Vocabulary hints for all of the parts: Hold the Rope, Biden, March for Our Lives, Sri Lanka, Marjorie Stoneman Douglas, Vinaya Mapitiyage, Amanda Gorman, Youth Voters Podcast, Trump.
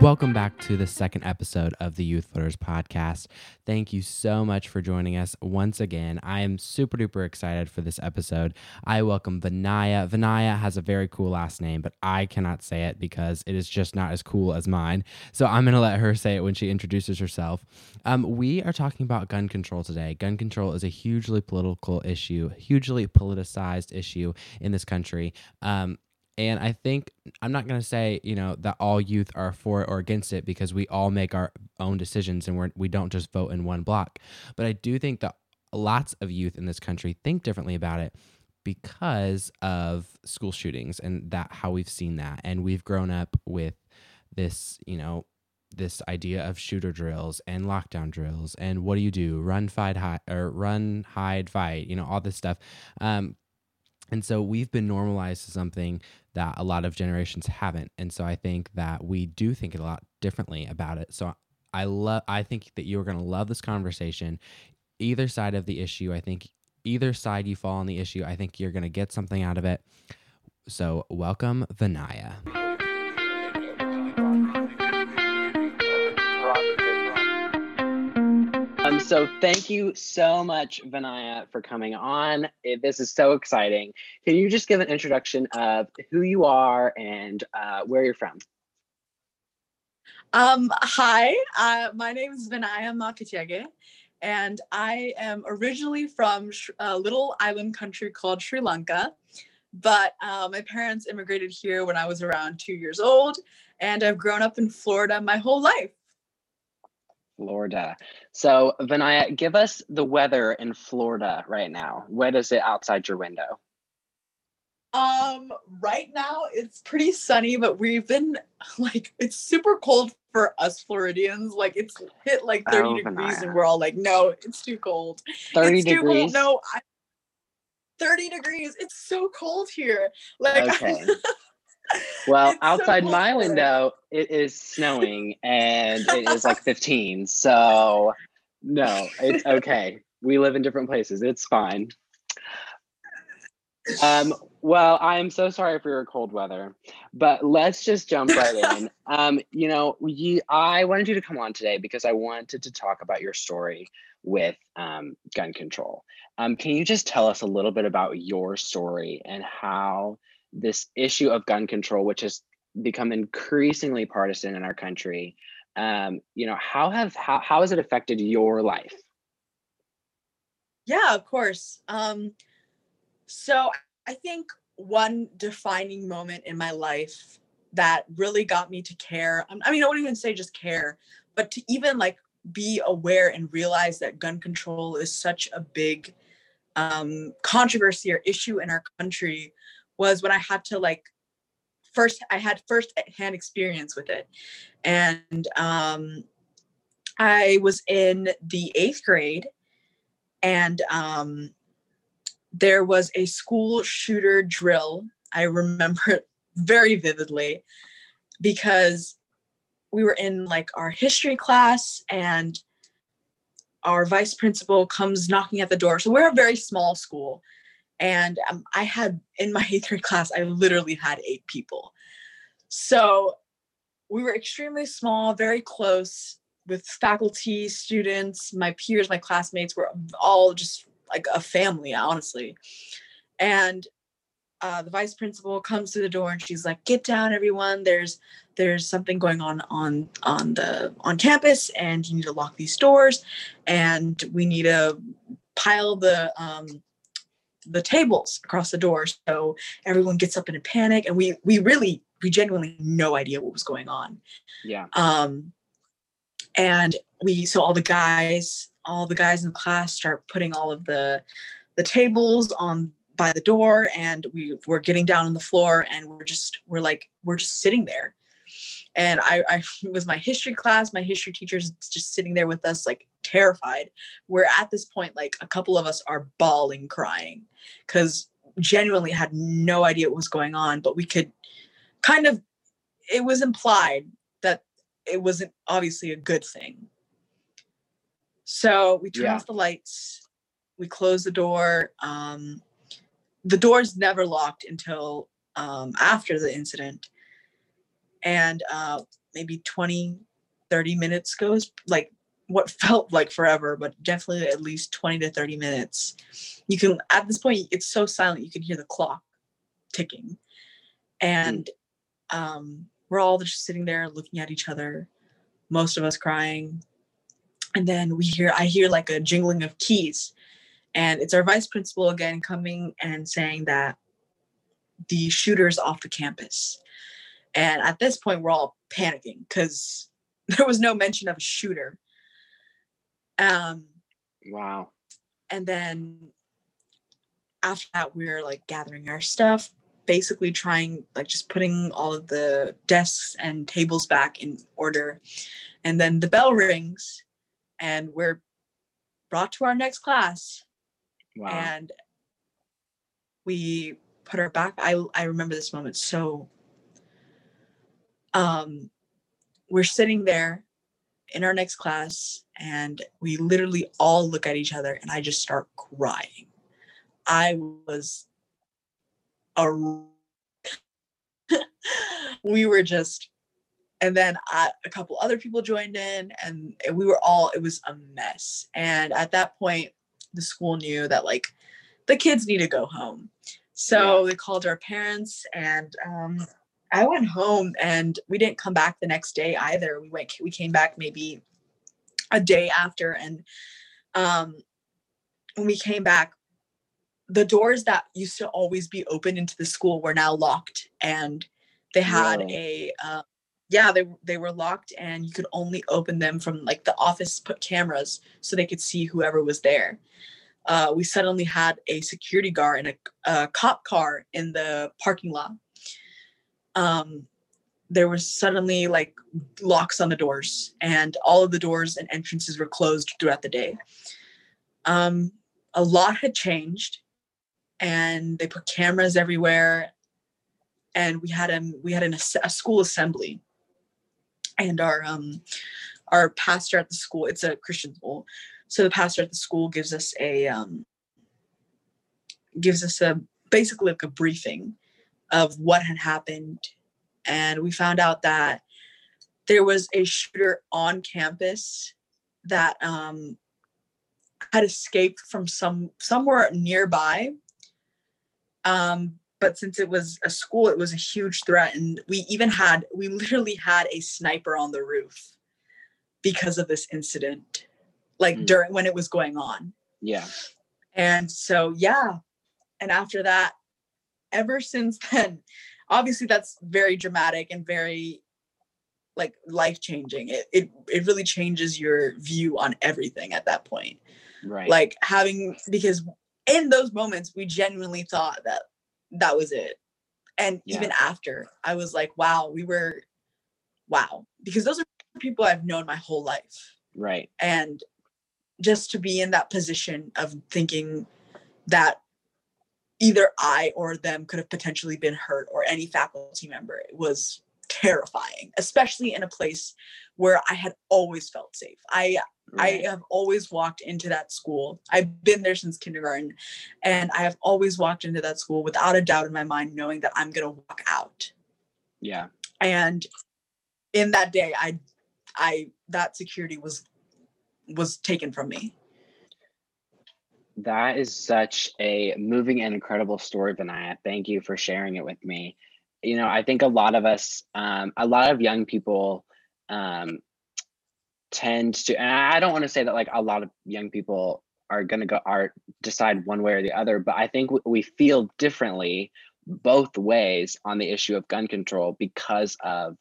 Welcome back to the second episode of the Youth Voters Podcast. Thank you so much for joining us once again. I am super duper excited for this episode. I welcome Vinaya. Vinaya has a very cool last name, but I cannot say it because it is just not as cool as mine. So I'm going to let her say it when she introduces herself. We are talking about gun control today. Gun control is a hugely political issue, hugely politicized issue in this country. And I think I'm not going to say, that all youth are for or against it because we all make our own decisions and we don't just vote in one block. But I do think that lots of youth in this country think differently about it because of school shootings and how we've seen that. And we've grown up with this, this idea of shooter drills and lockdown drills and what do you do? Run, fight, hide, or run, hide, fight, all this stuff. And so we've been normalized to something that a lot of generations haven't. And so I think that we do think a lot differently about it. So I think that you're going to love this conversation. Either side of the issue, I think either side you fall on the issue, I think you're going to get something out of it. So welcome, Vinaya. So thank you so much, Vinaya, for coming on. This is so exciting. Can you just give an introduction of who you are and where you're from? Hi, my name is Vinaya Mapitiyage, and I am originally from a little island country called Sri Lanka, but my parents immigrated here when I was around 2 years old, and I've grown up in Florida my whole life. Florida. So Vinaya, give us the weather in Florida right now. What is it outside your window? Right now it's pretty sunny, but we've been it's super cold for us Floridians. It's hit 30 degrees Vinaya. And we're all no, it's too cold. 30 it's degrees? Too cold. No, 30 degrees. It's so cold here. Okay. Well, outside my window, it is snowing and it is 15. So no, it's okay. We live in different places. It's fine. Well, I am so sorry for your cold weather, but let's just jump right in. I wanted you to come on today because I wanted to talk about your story with gun control. Can you just tell us a little bit about your story and how this issue of gun control, which has become increasingly partisan in our country, how has it affected your life? Yeah, of course. So I think one defining moment in my life that really got me to care, I wouldn't even say just care, but to even be aware and realize that gun control is such a big controversy or issue in our country, was when I had to I had first-hand experience with it. And I was in the 8th grade and there was a school shooter drill. I remember it very vividly because we were in our history class and our vice principal comes knocking at the door. So we're a very small school. And I had, in my 8th grade class, I literally had 8 people. So we were extremely small, very close with faculty, students, my peers, my classmates were all just a family, honestly. And the vice principal comes to the door and she's like, "Get down, everyone. There's something going on campus and you need to lock these doors and we need to pile the tables across the door." So everyone gets up in a panic and we genuinely no idea what was going on. Yeah. And all the guys in the class start putting all of the tables on by the door and we're getting down on the floor and we're just sitting there. And it was my history class. My history teacher's just sitting there with us, terrified. We're at this point, a couple of us are bawling, crying, because genuinely had no idea what was going on. But we could it was implied that it wasn't obviously a good thing. So we turned off the lights we close the door. The door's never locked until after the incident. And maybe 20, 30 minutes goes, like what felt like forever, but definitely at least 20 to 30 minutes. You can, at this point, it's so silent, you can hear the clock ticking. And we're all just sitting there looking at each other, most of us crying. And then I hear like a jingling of keys. And it's our vice principal again coming and saying that the shooter's off the campus. And at this point, we're all panicking because there was no mention of a shooter. Wow. And then after that, we're like gathering our stuff, basically trying, like just putting all of the desks and tables back in order. And then the bell rings and we're brought to our next class. Wow. And we put her back. I remember this moment. So we're sitting there in our next class and we literally all look at each other and I just start crying. I was we were just, and then a couple other people joined in and we were all, it was a mess. And at that point, the school knew that like the kids need to go home. So they called our parents and, I went home and we didn't come back the next day either. We came back maybe a day after. And when we came back, the doors that used to always be open into the school were now locked. And they had they were locked and you could only open them from like the office put cameras so they could see whoever was there. We suddenly had a security guard and a cop car in the parking lot. There was suddenly like locks on the doors and all of the doors and entrances were closed throughout the day. A lot had changed and they put cameras everywhere. And we had a school assembly and our pastor at the school, it's a Christian school. So the pastor at the school gives us a basically like a briefing of what had happened. And we found out that there was a shooter on campus that had escaped from somewhere nearby. But since it was a school, it was a huge threat. And we literally had a sniper on the roof because of this incident, like during when it was going on. Yeah. And so, yeah. And after that, ever since then, obviously that's very dramatic and very like life-changing. It really changes your view on everything at that point. Right. Like because in those moments, we genuinely thought that was it. And even after, I was like, wow, because those are people I've known my whole life. Right. And just to be in that position of thinking that either I or them could have potentially been hurt or any faculty member. It was terrifying, especially in a place where I had always felt safe. I have always walked into that school. I've been there since kindergarten and I have always walked into that school without a doubt in my mind, knowing that I'm going to walk out. Yeah. And in that day, I that security was taken from me. That is such a moving and incredible story, Vinaya. Thank you for sharing it with me. You know, I think a lot of us, a lot of young people tend to, and I don't want to say that like a lot of young people are going to decide one way or the other, but I think we feel differently both ways on the issue of gun control because of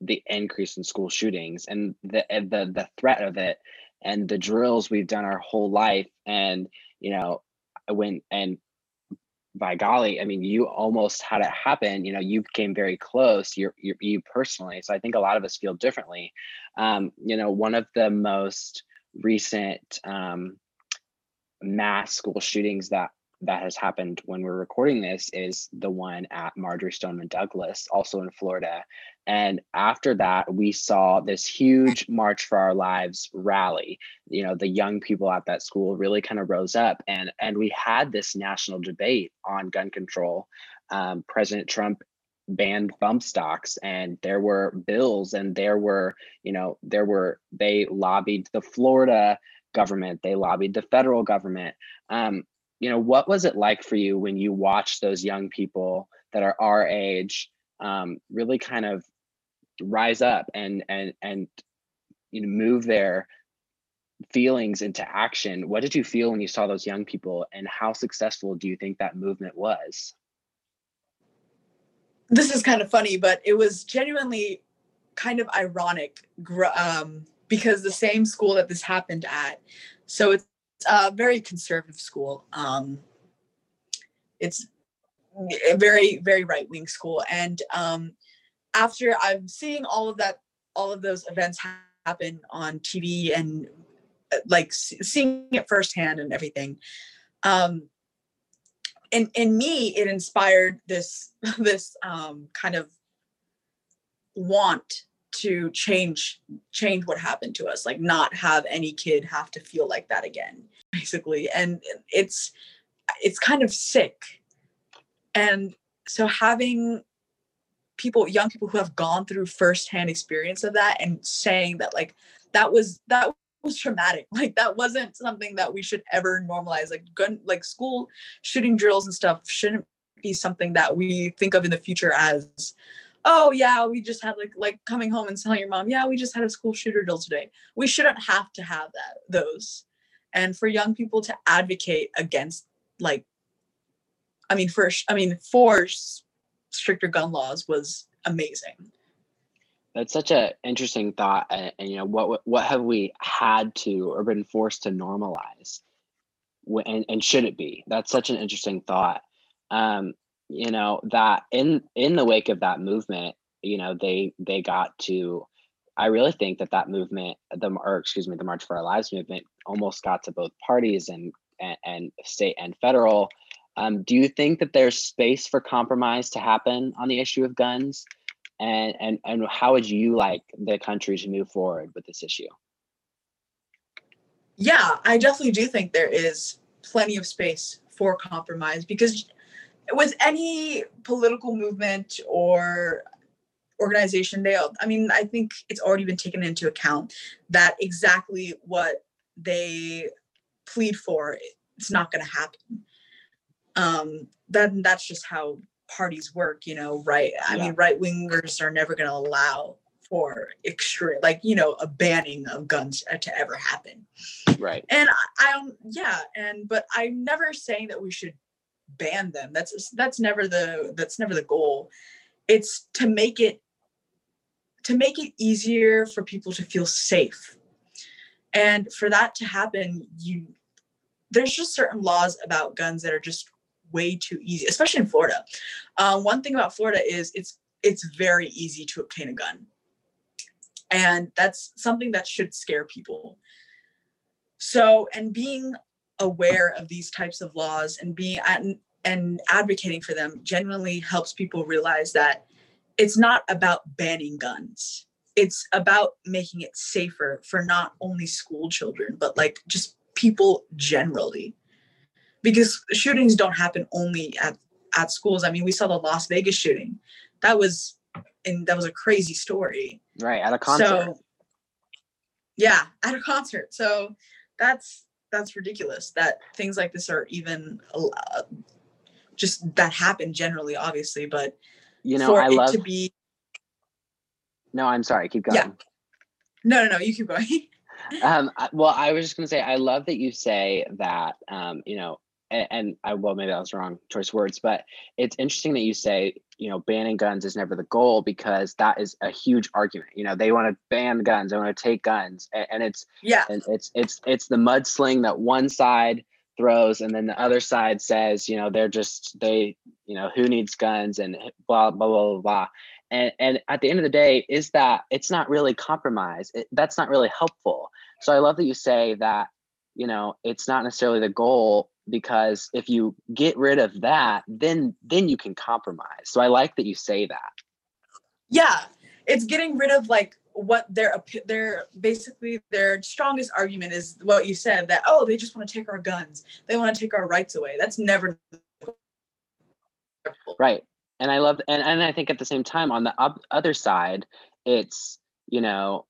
the increase in school shootings and the threat of it and the drills we've done our whole life. And, you know, by golly, I mean, you almost had it happen. You know, you came very close, you personally. So I think a lot of us feel differently. You know, one of the most recent mass school shootings that that has happened when we're recording this is the one at Marjorie Stoneman Douglas, also in Florida. And after that, we saw this huge March for Our Lives rally. You know, the young people at that school really kind of rose up, and we had this national debate on gun control. President Trump banned bump stocks, and there were bills, and they lobbied the Florida government, they lobbied the federal government. What was it like for you when you watched those young people that are our age really kind of rise up and move their feelings into action? What did you feel when you saw those young people, and how successful do you think that movement was? This is kind of funny, but it was genuinely kind of ironic because the same school that this happened at, so it's a very conservative school. It's a very, very right-wing school. And after I'm seeing all of those events happen on TV and like seeing it firsthand and everything, in me, it inspired this kind of want to change what happened to us, like not have any kid have to feel like that again, basically. And it's kind of sick. And so having young people who have gone through firsthand experience of that and saying that, like, that was traumatic. Like, that wasn't something that we should ever normalize. Like school shooting drills and stuff shouldn't be something that we think of in the future as, oh yeah, we just had like coming home and telling your mom, yeah, we just had a school shooter drill today. We shouldn't have to have those. And for young people to advocate against for stricter gun laws was amazing. That's such an interesting thought, and what have we had to or been forced to normalize, and should it be? That's such an interesting thought. That in the wake of that movement, they got to. I really think that movement, the March for Our Lives movement, almost got to both parties and state and federal. Do you think that there's space for compromise to happen on the issue of guns? And how would you like the country to move forward with this issue? Yeah, I definitely do think there is plenty of space for compromise, because with any political movement or organization, I think it's already been taken into account that exactly what they plead for, it's not going to happen. That's just how parties work, right? I mean, right-wingers are never going to allow for extreme, a banning of guns to ever happen. Right. And but I'm never saying that we should ban them. That's never the goal. It's to make it easier for people to feel safe. And for that to happen, there's just certain laws about guns that are just way too easy, especially in Florida. One thing about Florida is it's very easy to obtain a gun. And that's something that should scare people. So, and being aware of these types of laws and being and advocating for them genuinely helps people realize that it's not about banning guns. It's about making it safer for not only school children, but just people generally. Because shootings don't happen only at schools. I mean, we saw the Las Vegas shooting. That was a crazy story. Right, at a concert. So, yeah, at a concert. So that's ridiculous that things like this are even just that happen generally, obviously, but No, I'm sorry. Keep going. Yeah. No, you keep going. I was just going to say, I love that you say that, maybe that was the wrong choice of words, but it's interesting that you say, banning guns is never the goal, because that is a huge argument. They want to ban guns, they want to take guns, and it's the mudsling that one side throws, and then the other side says, who needs guns and blah, blah, blah, blah. And at the end of the day, is that it's not really compromise. That's not really helpful. So I love that you say that, it's not necessarily the goal because if you get rid of that, then you can compromise. So I like that you say that. Yeah, it's getting rid of like what their basically their strongest argument is what you said, that, oh, they just want to take our guns. They want to take our rights away. That's never. Right. And I love, and I think at the same time, on the other side, it's, you know,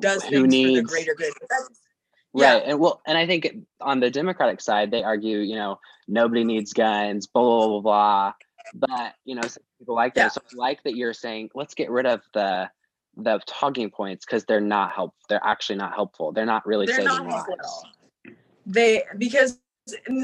does who needs for the greater good. Right. Yeah. And well, and I think on the Democratic side, they argue, you know, nobody needs guns, blah, blah, blah. But, you know, people like that. So I like that you're saying, let's get rid of the talking points because they're not helpful. They're actually not helpful. They're not really saving lives. Because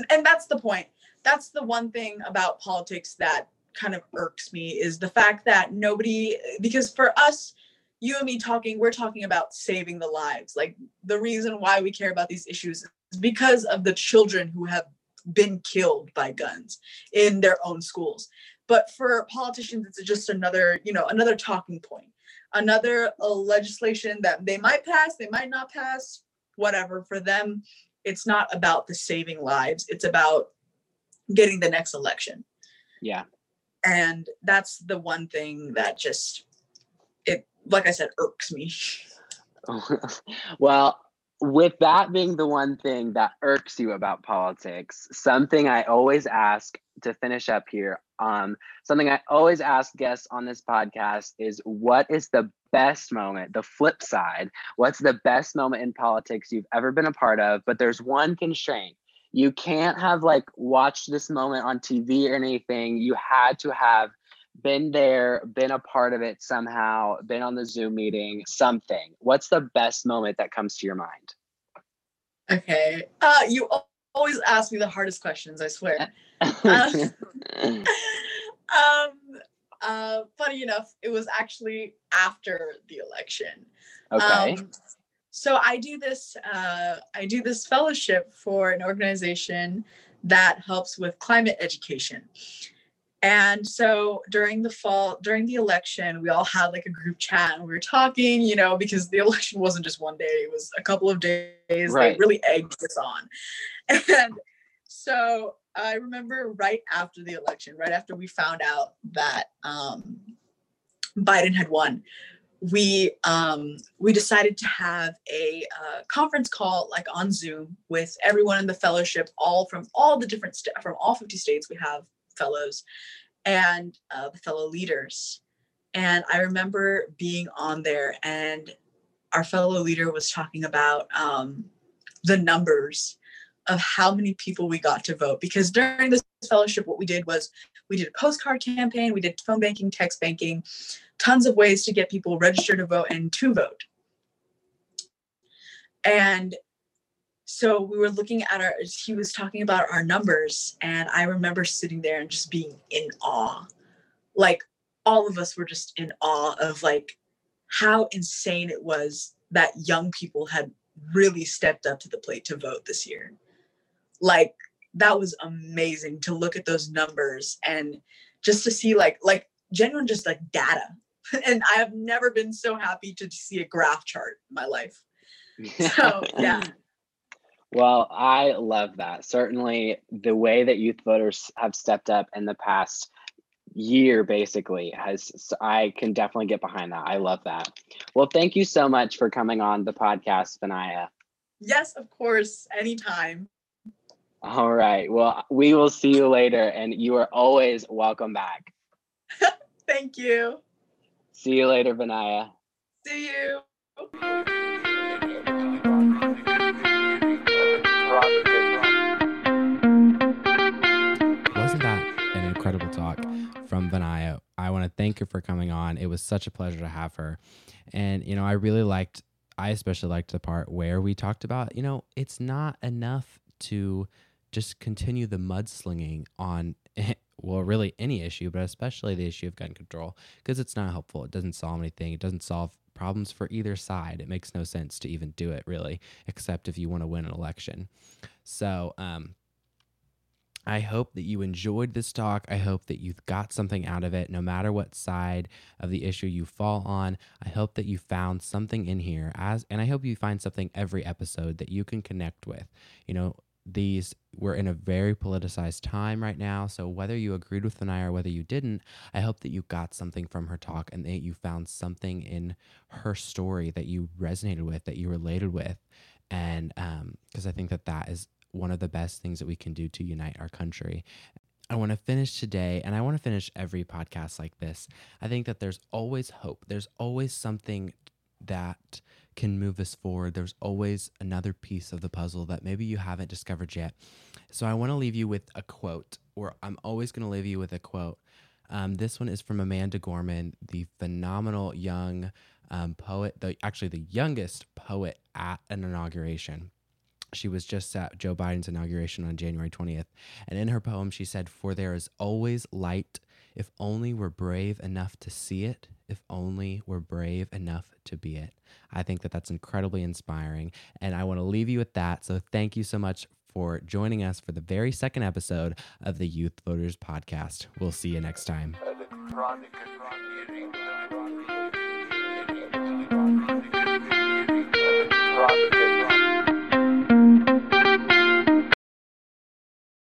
that's the point. That's the one thing about politics that kind of irks me, is the fact that nobody, because for us, you and me talking, we're talking about saving the lives. Like, the reason why we care about these issues is because of the children who have been killed by guns in their own schools. But for politicians, it's just another, you know, another talking point, another legislation that they might pass, they might not pass, whatever. For them, it's not about the saving lives. It's about getting the next election. Yeah. And that's the one thing that just, it, like I said, irks me. Well, with that being the one thing that irks you about politics, something I always ask to finish up here, something I always ask guests on this podcast is, what is the best moment, the flip side? What's the best moment in politics you've ever been a part of? But there's one constraint. You can't have like watched this moment on TV or anything. You had to have been there, been a part of it somehow, been on the Zoom meeting, something. What's the best moment that comes to your mind? Okay. You always ask me the hardest questions, I swear. Funny enough, it was actually after the election. Okay. So I do this fellowship for an organization that helps with climate education. And so during the election, we all had like a group chat and we were talking, you know, because the election wasn't just one day, it was a couple of days. Right. They really egged us on. And so I remember right after the election, right after we found out that Biden had won, we decided to have a conference call like on Zoom with everyone in the fellowship, from all 50 states we have fellows, and the fellow leaders. And I remember being on there, and our fellow leader was talking about the numbers of how many people we got to vote. Because during this fellowship, what we did was we did a postcard campaign, we did phone banking, text banking, tons of ways to get people registered to vote and to vote. And so we were looking at he was talking about our numbers, and I remember sitting there and just being in awe. Like, all of us were just in awe of like how insane it was that young people had really stepped up to the plate to vote this year. Like, that was amazing to look at those numbers and just to see like genuine, just like data. And I have never been so happy to see a graph chart in my life. So, yeah. Well, I love that. Certainly the way that youth voters have stepped up in the past year basically I can definitely get behind that. I love that. Well, thank you so much for coming on the podcast, Vinaya. Yes, of course. Anytime. All right. Well, we will see you later, and you are always welcome back. Thank you. See you later, Vinaya. See you. Wasn't that an incredible talk from Vinaya? I want to thank her for coming on. It was such a pleasure to have her. And, you know, I especially liked the part where we talked about, you know, it's not enough to just continue the mudslinging on, well, really any issue, but especially the issue of gun control, because it's not helpful. It doesn't solve anything. It doesn't solve problems for either side. It makes no sense to even do it, really, except if you want to win an election. So I hope that you enjoyed this talk. I hope that you got something out of it, no matter what side of the issue you fall on. I hope that you found something in here, and I hope you find something every episode that you can connect with. You know, we're in a very politicized time right now. So whether you agreed with Vinaya or whether you didn't, I hope that you got something from her talk and that you found something in her story that you resonated with, that you related with. And because I think that that is one of the best things that we can do to unite our country. I want to finish today, and I want to finish every podcast like this. I think that there's always hope. There's always something that can move us forward. There's always another piece of the puzzle that maybe you haven't discovered yet. So I want to leave you with a quote, or I'm always going to leave you with a quote. This one is from Amanda Gorman, the phenomenal young poet, the youngest poet at an inauguration. She was just at Joe Biden's inauguration on January 20th. And in her poem, she said, "For there is always light, if only we're brave enough to see it, if only we're brave enough to be it." I think that that's incredibly inspiring. And I want to leave you with that. So thank you so much for joining us for the very second episode of the Youth Voters Podcast. We'll see you next time.